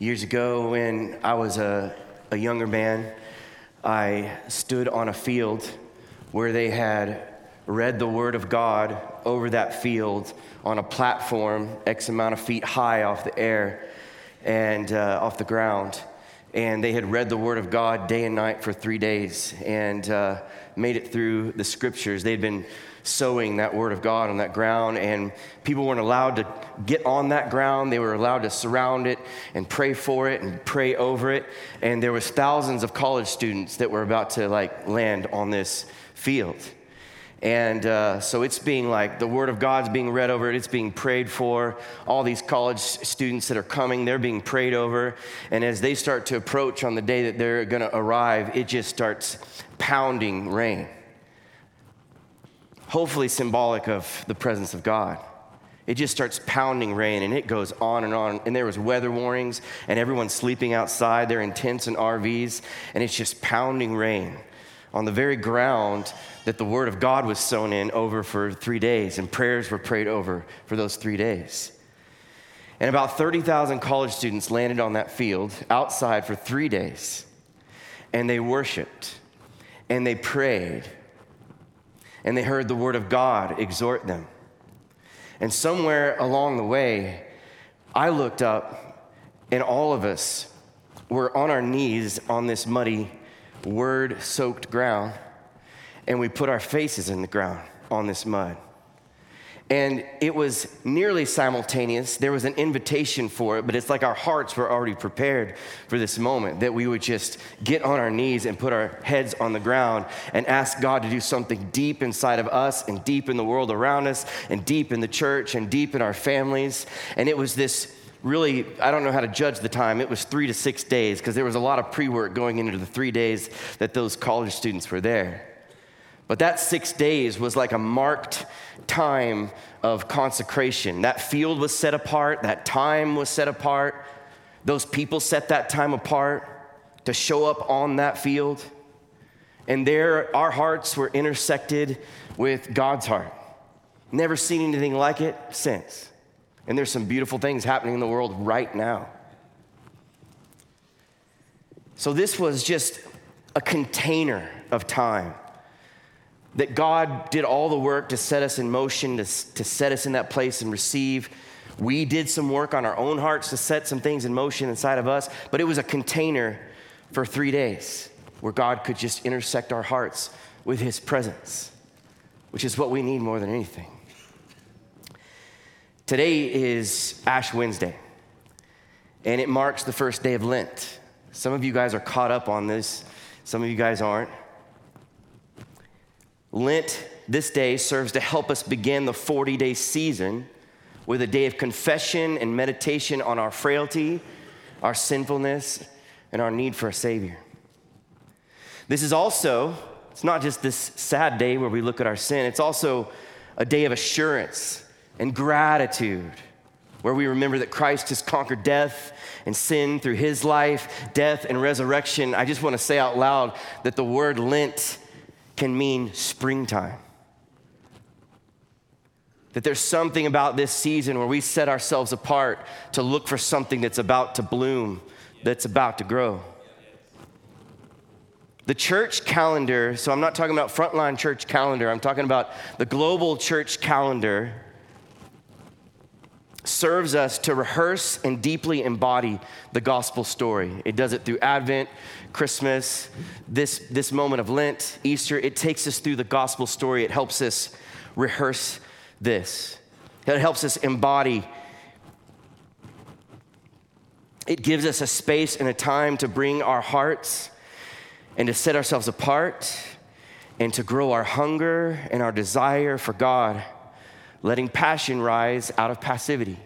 Years ago, when I was a younger man, I stood on a field where they had read the Word of God over that field on a platform X amount of feet high off the air and off the ground. And they had read the Word of God day and night for 3 days and made it through the Scriptures. They'd been sowing that Word of God on that ground, and people weren't allowed to get on that ground. They were allowed to surround it and pray for it and pray over it. And there was thousands of college students that were about to land on this field. And so it's being the Word of God's being read over it. It's being prayed for. All these college students that are coming, they're being prayed over. And as they start to approach on the day that they're going to arrive, it just starts pounding rain. Hopefully symbolic of the presence of God. It just starts pounding rain, and it goes on and on. And there was weather warnings, and everyone's sleeping outside. They're in tents and RVs, and it's just pounding rain on the very ground that the Word of God was sown in over for 3 days, and prayers were prayed over for those 3 days. And about 30,000 college students landed on that field outside for 3 days, and they worshiped, and they prayed, and they heard the Word of God exhort them. And somewhere along the way, I looked up, and all of us were on our knees on this muddy, word-soaked ground, and we put our faces in the ground on this mud. And it was nearly simultaneous. There was an invitation for it, but it's like our hearts were already prepared for this moment, that we would just get on our knees and put our heads on the ground and ask God to do something deep inside of us and deep in the world around us and deep in the church and deep in our families. And it was this really, I don't know how to judge the time. It was 3 to 6 days, because there was a lot of pre-work going into the 3 days that those college students were there. But that 6 days was like a marked time of consecration. That field was set apart. That time was set apart. Those people set that time apart to show up on that field. And there, our hearts were intersected with God's heart. Never seen anything like it since. And there's some beautiful things happening in the world right now. So this was just a container of time that God did all the work to set us in motion, to set us in that place and receive. We did some work on our own hearts to set some things in motion inside of us, but it was a container for 3 days where God could just intersect our hearts with His presence, which is what we need more than anything. Today is Ash Wednesday, and it marks the first day of Lent. Some of you guys are caught up on this. Some of you guys aren't. Lent, this day, serves to help us begin the 40-day season with a day of confession and meditation on our frailty, our sinfulness, and our need for a Savior. This is also, it's not just this sad day where we look at our sin, it's also a day of assurance and gratitude, where we remember that Christ has conquered death and sin through His life, death, and resurrection. I just want to say out loud that the word Lent can mean springtime. That there's something about this season where we set ourselves apart to look for something that's about to bloom, that's about to grow. The church calendar, so I'm not talking about Frontline Church calendar, I'm talking about the global church calendar, serves us to rehearse and deeply embody the gospel story. It does it through Advent, Christmas, this moment of Lent, Easter. It takes us through the gospel story. It helps us rehearse this. It helps us embody. It gives us a space and a time to bring our hearts and to set ourselves apart and to grow our hunger and our desire for God, letting passion rise out of passivity.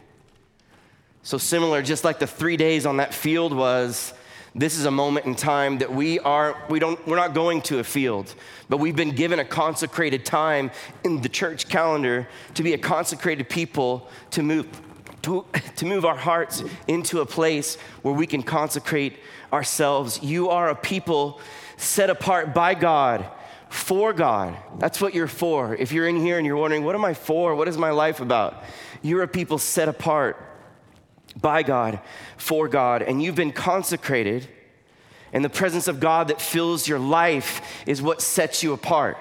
So similar, just like the 3 days on that field was, this is a moment in time that we're not going to a field, but we've been given a consecrated time in the church calendar to be a consecrated people, to move our hearts into a place where we can consecrate ourselves. You are a people set apart by God, for God. That's what you're for. If you're in here and you're wondering, what am I for? What is my life about? You're a people set apart by God, for God, and you've been consecrated, and the presence of God that fills your life is what sets you apart.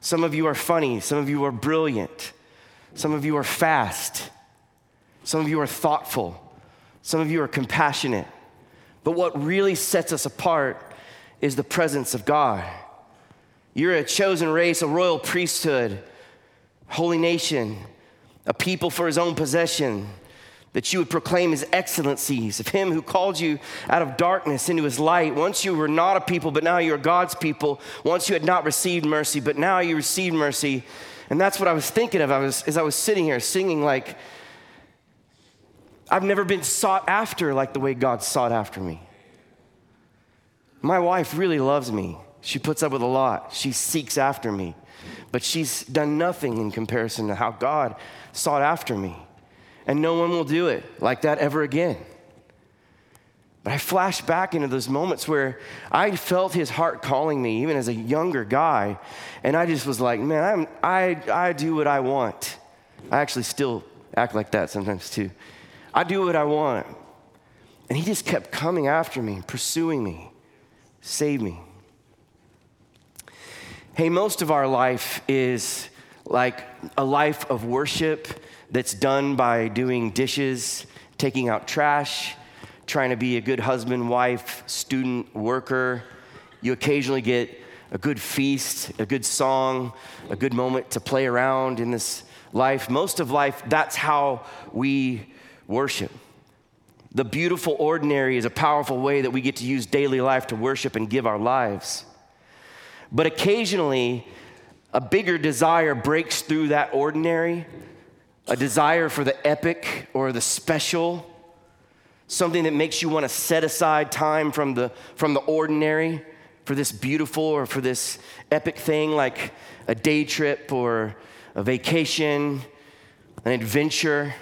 Some of you are funny, some of you are brilliant, some of you are fast, some of you are thoughtful, some of you are compassionate. But what really sets us apart is the presence of God. You're a chosen race, a royal priesthood, holy nation, a people for his own possession, that you would proclaim his excellencies of him who called you out of darkness into his light. Once you were not a people, but now you're God's people. Once you had not received mercy, but now you received mercy. And that's what I was thinking of as I was sitting here singing, like, I've never been sought after like the way God sought after me. My wife really loves me. She puts up with a lot. She seeks after me. But she's done nothing in comparison to how God sought after me. And no one will do it like that ever again. But I flash back into those moments where I felt his heart calling me, even as a younger guy, and I just was like, man, I do what I want. I actually still act like that sometimes too. I do what I want. And he just kept coming after me, pursuing me, save me. Hey, most of our life is like a life of worship that's done by doing dishes, taking out trash, trying to be a good husband, wife, student, worker. You occasionally get a good feast, a good song, a good moment to play around in this life. Most of life, that's how we worship. The beautiful ordinary is a powerful way that we get to use daily life to worship and give our lives. But occasionally, a bigger desire breaks through that ordinary, a desire for the epic or the special, something that makes you want to set aside time from the ordinary for this beautiful or for this epic thing, like a day trip or a vacation, an adventure,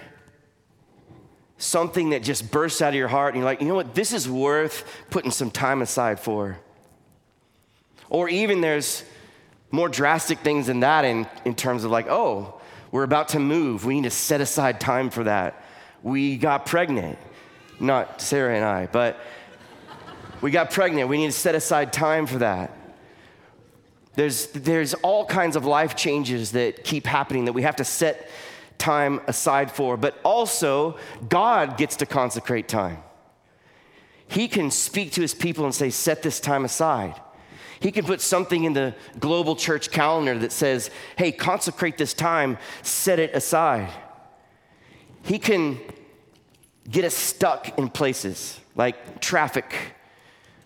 something that just bursts out of your heart and you're like, you know what, this is worth putting some time aside for. Or even there's more drastic things than that in terms of like, oh, we're about to move. We need to set aside time for that. We got pregnant. Not Sarah and I, but we got pregnant. We need to set aside time for that. There's all kinds of life changes that keep happening that we have to set time aside for. But also, God gets to consecrate time. He can speak to his people and say, set this time aside. He can put something in the global church calendar that says, hey, consecrate this time, set it aside. He can get us stuck in places like traffic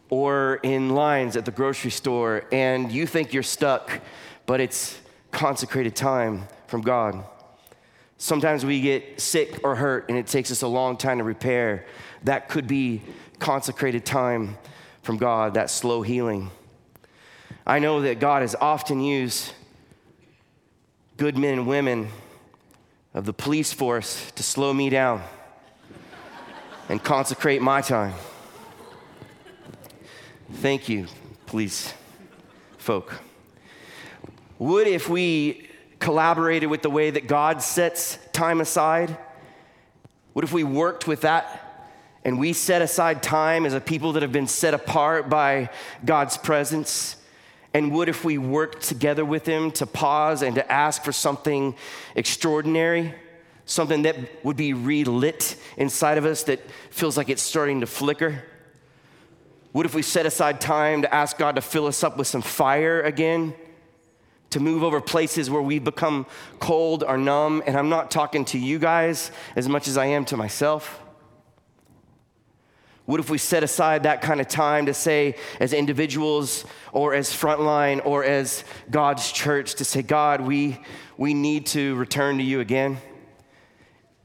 or in lines at the grocery store, and you think you're stuck, but it's consecrated time from God. Sometimes we get sick or hurt, and it takes us a long time to repair. That could be consecrated time from God, that slow healing. I know that God has often used good men and women of the police force to slow me down and consecrate my time. Thank you, police folk. What if we collaborated with the way that God sets time aside? What if we worked with that and we set aside time as a people that have been set apart by God's presence? And what if we worked together with him to pause and to ask for something extraordinary, something that would be relit inside of us that feels like it's starting to flicker? What if we set aside time to ask God to fill us up with some fire again, to move over places where we become cold or numb? And I'm not talking to you guys as much as I am to myself. What if we set aside that kind of time to say, as individuals or as Frontline or as God's church, to say, God, we need to return to you again?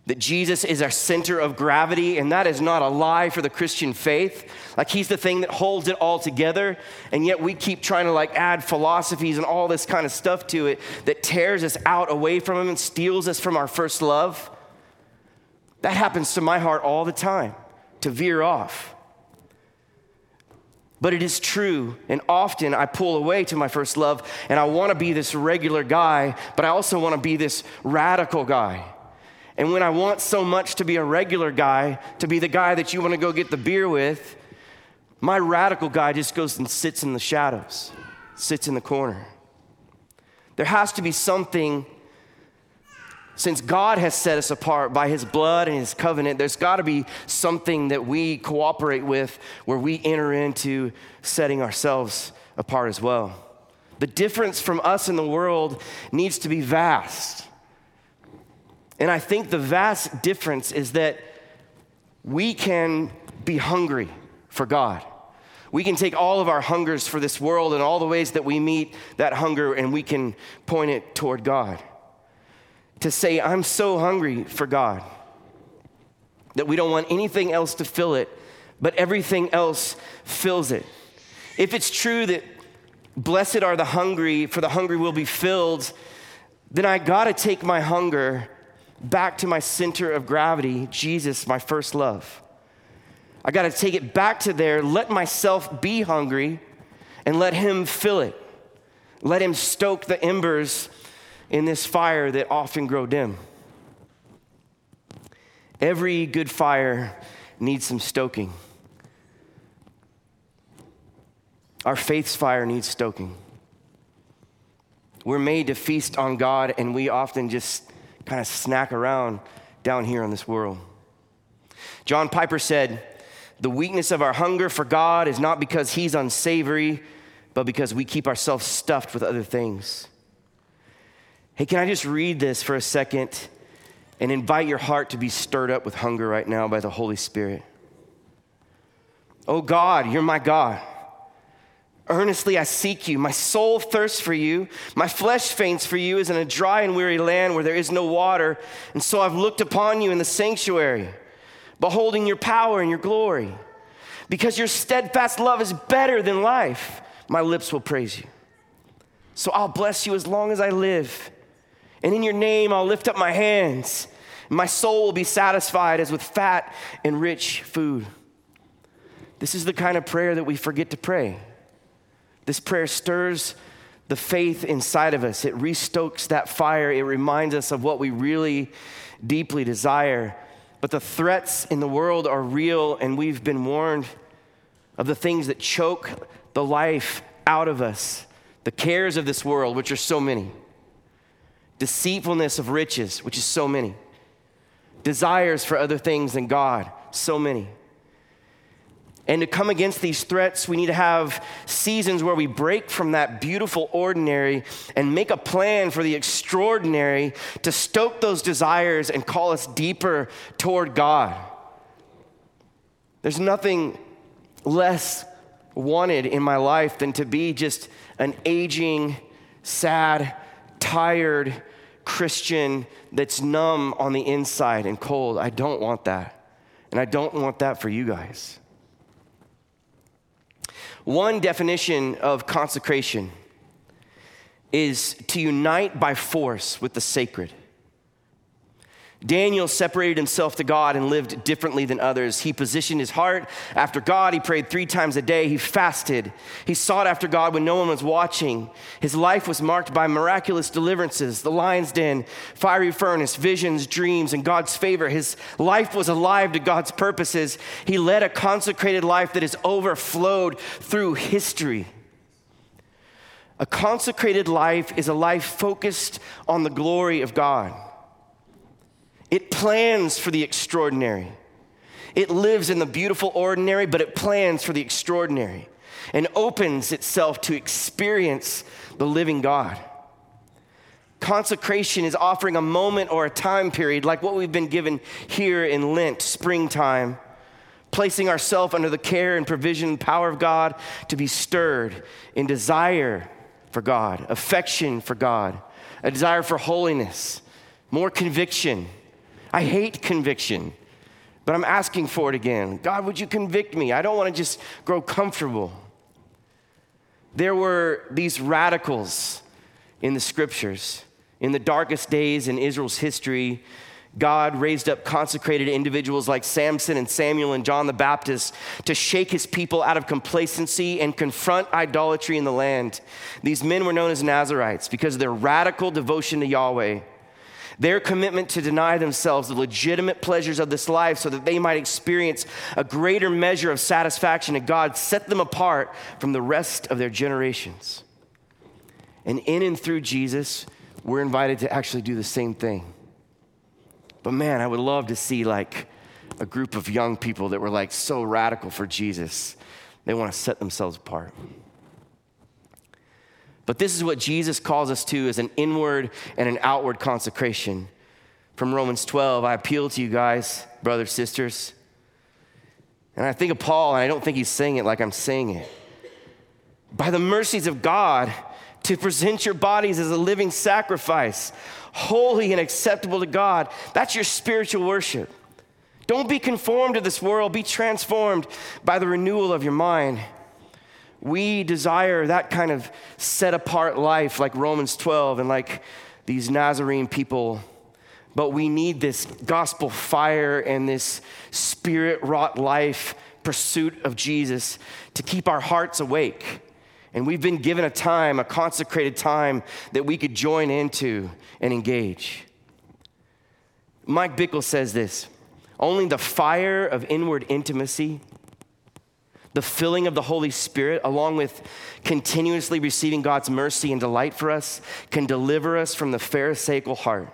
That Jesus is our center of gravity, and that is not a lie for the Christian faith. Like, he's the thing that holds it all together, and yet we keep trying to like add philosophies and all this kind of stuff to it that tears us out away from him and steals us from our first love. That happens to my heart all the time, to veer off. But it is true, and often I pull away to my first love, and I want to be this regular guy, but I also want to be this radical guy. And when I want so much to be a regular guy, to be the guy that you want to go get the beer with, my radical guy just goes and sits in the shadows, sits in the corner. There has to be something, since God has set us apart by his blood and his covenant, there's got to be something that we cooperate with where we enter into setting ourselves apart as well. The difference from us and the world needs to be vast. And I think the vast difference is that we can be hungry for God. We can take all of our hungers for this world and all the ways that we meet that hunger, and we can point it toward God. To say, I'm so hungry for God that we don't want anything else to fill it, but everything else fills it. If it's true that blessed are the hungry, for the hungry will be filled, then I gotta take my hunger back to my center of gravity, Jesus, my first love. I gotta take it back to there, let myself be hungry, and let him fill it. Let him stoke the embers in this fire that often grow dim. Every good fire needs some stoking. Our faith's fire needs stoking. We're made to feast on God, and we often just kind of snack around down here in this world. John Piper said, the weakness of our hunger for God is not because he's unsavory, but because we keep ourselves stuffed with other things. Hey, can I just read this for a second and invite your heart to be stirred up with hunger right now by the Holy Spirit? Oh God, you're my God. Earnestly I seek you. My soul thirsts for you. My flesh faints for you as in a dry and weary land where there is no water. And so I've looked upon you in the sanctuary, beholding your power and your glory. Because your steadfast love is better than life, my lips will praise you. So I'll bless you as long as I live. And in your name, I'll lift up my hands. My soul will be satisfied as with fat and rich food. This is the kind of prayer that we forget to pray. This prayer stirs the faith inside of us. It restokes that fire. It reminds us of what we really deeply desire. But the threats in the world are real, and we've been warned of the things that choke the life out of us. The cares of this world, which are so many. Deceitfulness of riches, which is so many. Desires for other things than God, so many. And to come against these threats, we need to have seasons where we break from that beautiful ordinary and make a plan for the extraordinary to stoke those desires and call us deeper toward God. There's nothing less wanted in my life than to be just an aging, sad, tired Christian that's numb on the inside and cold. I don't want that. And I don't want that for you guys. One definition of consecration is to unite by force with the sacred. Daniel separated himself to God and lived differently than others. He positioned his heart after God. He prayed 3 times a day. He fasted. He sought after God when no one was watching. His life was marked by miraculous deliverances, the lion's den, fiery furnace, visions, dreams, and God's favor. His life was alive to God's purposes. He led a consecrated life that has overflowed through history. A consecrated life is a life focused on the glory of God. It plans for the extraordinary. It lives in the beautiful ordinary, but it plans for the extraordinary and opens itself to experience the living God. Consecration is offering a moment or a time period like what we've been given here in Lent, springtime, placing ourselves under the care and provision and power of God to be stirred in desire for God, affection for God, a desire for holiness, more conviction. I hate conviction, but I'm asking for it again. God, would you convict me? I don't want to just grow comfortable. There were these radicals in the scriptures. In the darkest days in Israel's history, God raised up consecrated individuals like Samson and Samuel and John the Baptist to shake his people out of complacency and confront idolatry in the land. These men were known as Nazarites because of their radical devotion to Yahweh. Their commitment to deny themselves the legitimate pleasures of this life so that they might experience a greater measure of satisfaction in God set them apart from the rest of their generations. And in and through Jesus, we're invited to actually do the same thing. But man, I would love to see like a group of young people that were like so radical for Jesus. They want to set themselves apart. But this is what Jesus calls us to, as an inward and an outward consecration. From Romans 12, I appeal to you guys, brothers, sisters. And I think of Paul, and I don't think he's saying it like I'm saying it. By the mercies of God, to present your bodies as a living sacrifice, holy and acceptable to God. That's your spiritual worship. Don't be conformed to this world. Be transformed by the renewal of your mind. We desire that kind of set-apart life like Romans 12 and like these Nazarene people. But we need this gospel fire and this spirit-wrought life pursuit of Jesus to keep our hearts awake. And we've been given a time, a consecrated time, that we could join into and engage. Mike Bickle says this: only the fire of inward intimacy, the filling of the Holy Spirit, along with continuously receiving God's mercy and delight for us, can deliver us from the pharisaical heart.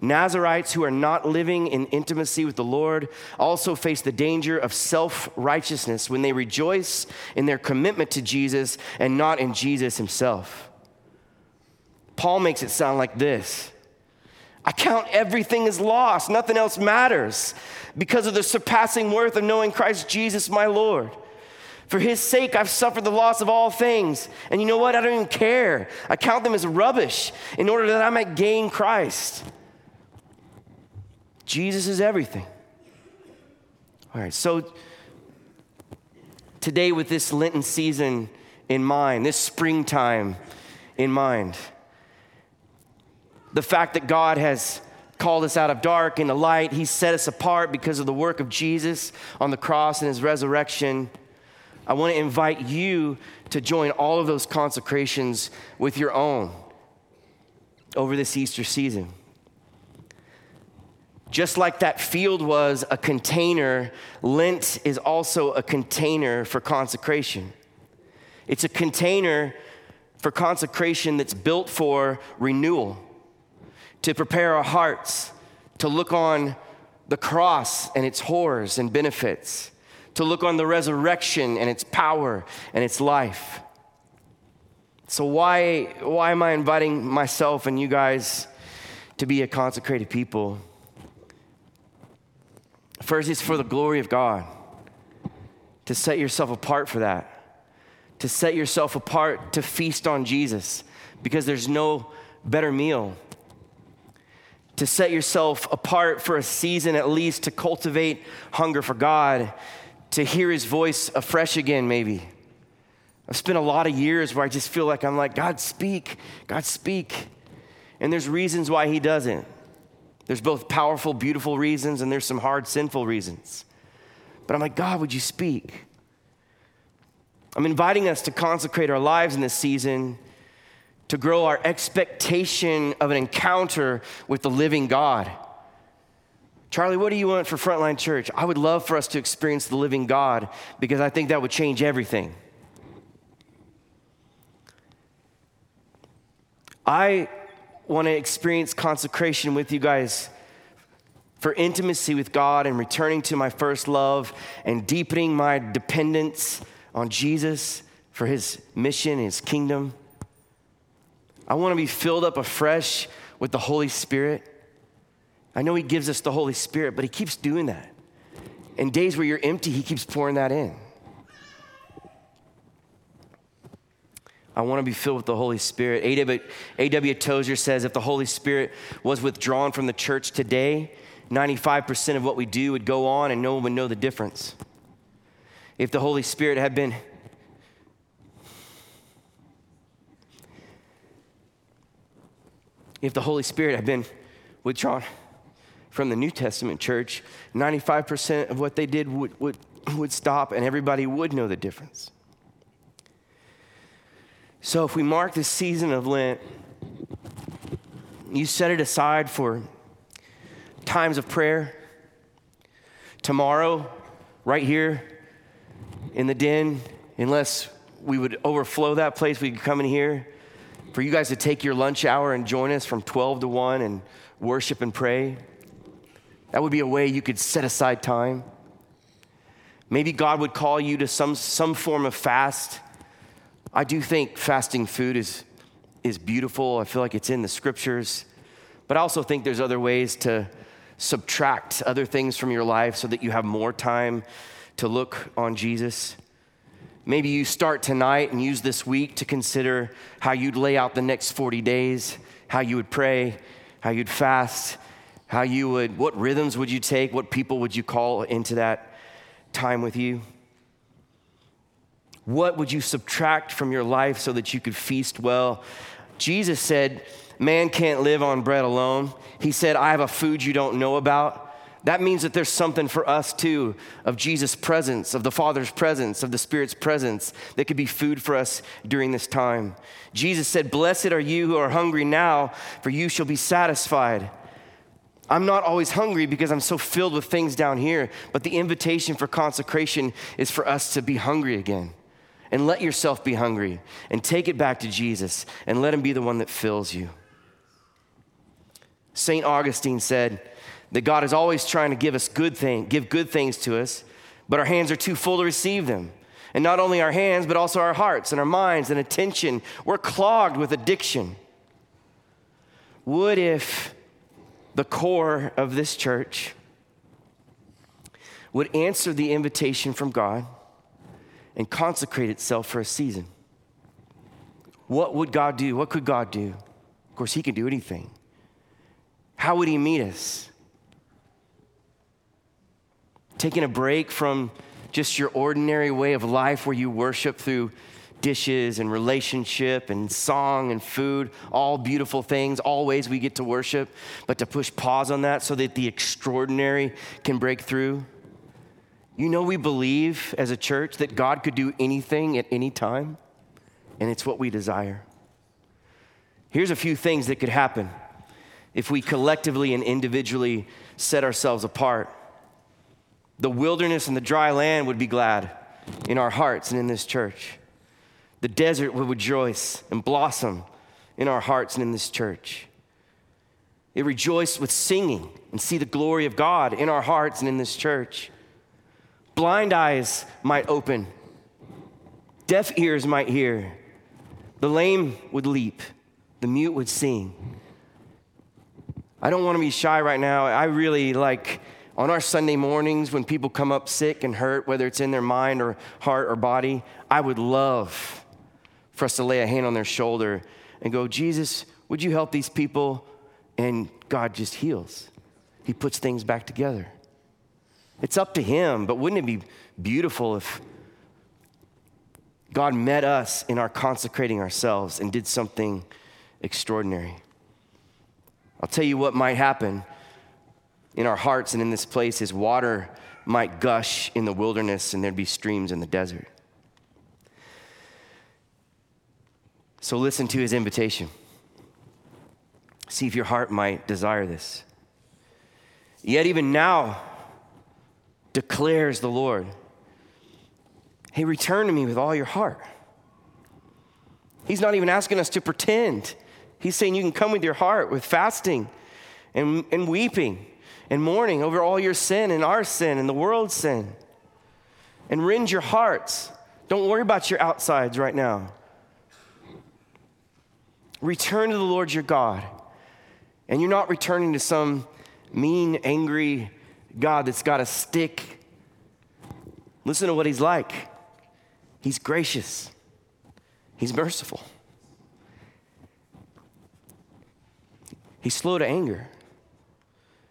Nazarites who are not living in intimacy with the Lord also face the danger of self-righteousness when they rejoice in their commitment to Jesus and not in Jesus himself. Paul makes it sound like this: I count everything as lost, nothing else matters, because of the surpassing worth of knowing Christ Jesus my Lord. For his sake, I've suffered the loss of all things. And you know what? I don't even care. I count them as rubbish in order that I might gain Christ. Jesus is everything. All right, so today, with this Lenten season in mind, this springtime in mind, the fact that God has called us out of dark into light. He set us apart because of the work of Jesus on the cross and his resurrection. I want to invite you to join all of those consecrations with your own over this Easter season. Just like that field was a container, Lent is also a container for consecration. It's a container for consecration that's built for renewal, to prepare our hearts to look on the cross and its horrors and benefits, to look on the resurrection and its power and its life. So why am I inviting myself and you guys to be a consecrated people? First, it's for the glory of God, to set yourself apart for that, to set yourself apart to feast on Jesus, because there's no better meal. To set yourself apart for a season at least, to cultivate hunger for God, to hear his voice afresh again maybe. I've spent a lot of years where I just feel like I'm like, God, speak, God, speak. And there's reasons why he doesn't. There's both powerful, beautiful reasons, and there's some hard, sinful reasons. But I'm like, God, would you speak? I'm inviting us to consecrate our lives in this season, to grow our expectation of an encounter with the living God. Charlie, what do you want for Frontline Church? I would love for us to experience the living God, because I think that would change everything. I want to experience consecration with you guys for intimacy with God and returning to my first love and deepening my dependence on Jesus for his mission, his kingdom. I want to be filled up afresh with the Holy Spirit. I know he gives us the Holy Spirit, but he keeps doing that. In days where you're empty, he keeps pouring that in. I want to be filled with the Holy Spirit. A.W. Tozer says, if the Holy Spirit was withdrawn from the church today, 95% of what we do would go on and no one would know the difference. If the Holy Spirit had been withdrawn from the New Testament church, 95% of what they did would stop, and everybody would know the difference. So if we mark this season of Lent You set it aside for times of prayer. Tomorrow, right here in the den, unless we would overflow that place, we could come in here for you guys to take your lunch hour and join us from 12 to 1 and worship and pray. That would be a way you could set aside time. Maybe God would call you to some form of fast. I do think fasting food is beautiful. I feel like it's in the scriptures. But I also think there's other ways to subtract other things from your life so that you have more time to look on Jesus. Maybe you start tonight and use this week to consider how you'd lay out the next 40 days, how you would pray, how you'd fast, what rhythms would you take, what people would you call into that time with you? What would you subtract from your life so that you could feast well? Jesus said, man can't live on bread alone. He said, I have a food you don't know about. That means that there's something for us too, of Jesus' presence, of the Father's presence, of the Spirit's presence that could be food for us during this time. Jesus said, blessed are you who are hungry now, for you shall be satisfied. I'm not always hungry because I'm so filled with things down here, but the invitation for consecration is for us to be hungry again. And let yourself be hungry and take it back to Jesus and let him be the one that fills you. St. Augustine said that God is always trying to give good things to us, but our hands are too full to receive them. And not only our hands, but also our hearts and our minds and attention. We're clogged with addiction. What if the core of this church would answer the invitation from God and consecrate itself for a season? What would God do? What could God do? Of course, he can do anything. How would he meet us? Taking a break from just your ordinary way of life where you worship through dishes and relationship and song and food, all beautiful things, all ways we get to worship, but to push pause on that so that the extraordinary can break through. You know, we believe as a church that God could do anything at any time, and it's what we desire. Here's a few things that could happen if we collectively and individually set ourselves apart. The wilderness and the dry land would be glad in our hearts and in this church. The desert would rejoice and blossom in our hearts and in this church. It rejoiced with singing and see the glory of God in our hearts and in this church. Blind eyes might open. Deaf ears might hear. The lame would leap. The mute would sing. I don't want to be shy right now. I really like on our Sunday mornings when people come up sick and hurt, whether it's in their mind or heart or body, I would love for us to lay a hand on their shoulder and go, Jesus, would you help these people? And God just heals. He puts things back together. It's up to him, but wouldn't it be beautiful if God met us in our consecrating ourselves and did something extraordinary? I'll tell you what might happen in our hearts and in this place is water might gush in the wilderness and there'd be streams in the desert. So listen to his invitation. See if your heart might desire this. Yet even now, declares the Lord, hey, return to me with all your heart. He's not even asking us to pretend. He's saying you can come with your heart, with fasting and weeping and mourning over all your sin and our sin and the world's sin. And rend your hearts. Don't worry about your outsides right now. Return to the Lord your God. And you're not returning to some mean, angry God that's got a stick. Listen to what he's like. He's gracious. He's merciful. He's slow to anger.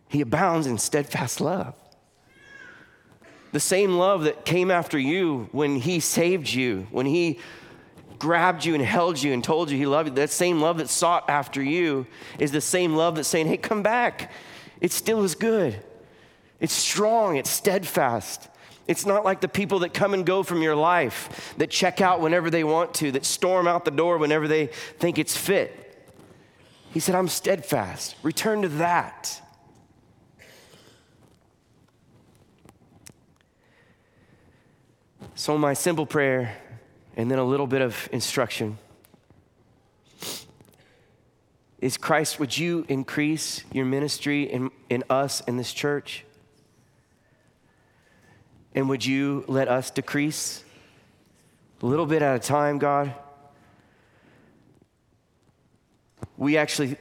He abounds in steadfast love. The same love that came after you when he saved you, when he grabbed you and held you and told you he loved you, that same love that sought after you is the same love that's saying, hey, come back. It still is good. It's strong, it's steadfast. It's not like the people that come and go from your life, that check out whenever they want to, that storm out the door whenever they think it's fit. He said, I'm steadfast. Return to that. So my simple prayer, and then a little bit of instruction, is Christ, would you increase your ministry in us, in this church? And would you let us decrease a little bit at a time, God? We actually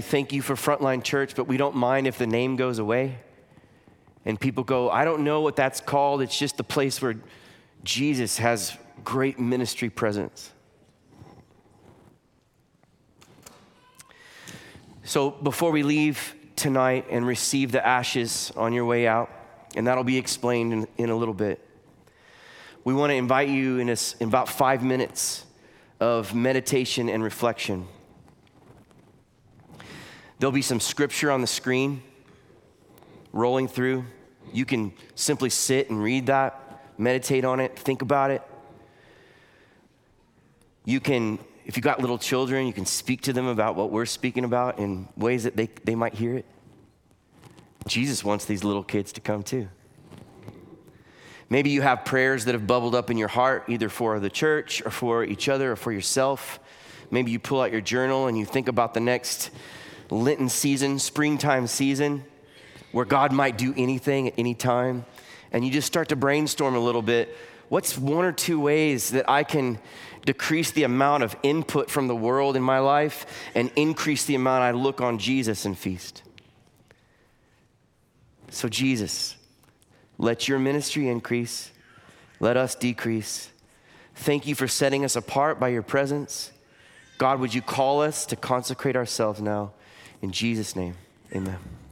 thank you for Frontline Church, but we don't mind if the name goes away. And people go, I don't know what that's called. It's just the place where Jesus has great ministry presence. So before we leave tonight and receive the ashes on your way out, and that'll be explained in a little bit, we want to invite you in about 5 minutes of meditation and reflection. There'll be some scripture on the screen rolling through. You can simply sit and read that, meditate on it, think about it. You can, if you got little children, you can speak to them about what we're speaking about in ways that they might hear it. Jesus wants these little kids to come too. Maybe you have prayers that have bubbled up in your heart, either for the church or for each other or for yourself. Maybe you pull out your journal and you think about the next Lenten season, springtime season, where God might do anything at any time. And you just start to brainstorm a little bit. What's one or two ways that I can decrease the amount of input from the world in my life and increase the amount I look on Jesus and feast? So Jesus, let your ministry increase. Let us decrease. Thank you for setting us apart by your presence. God, would you call us to consecrate ourselves now? In Jesus' name, amen.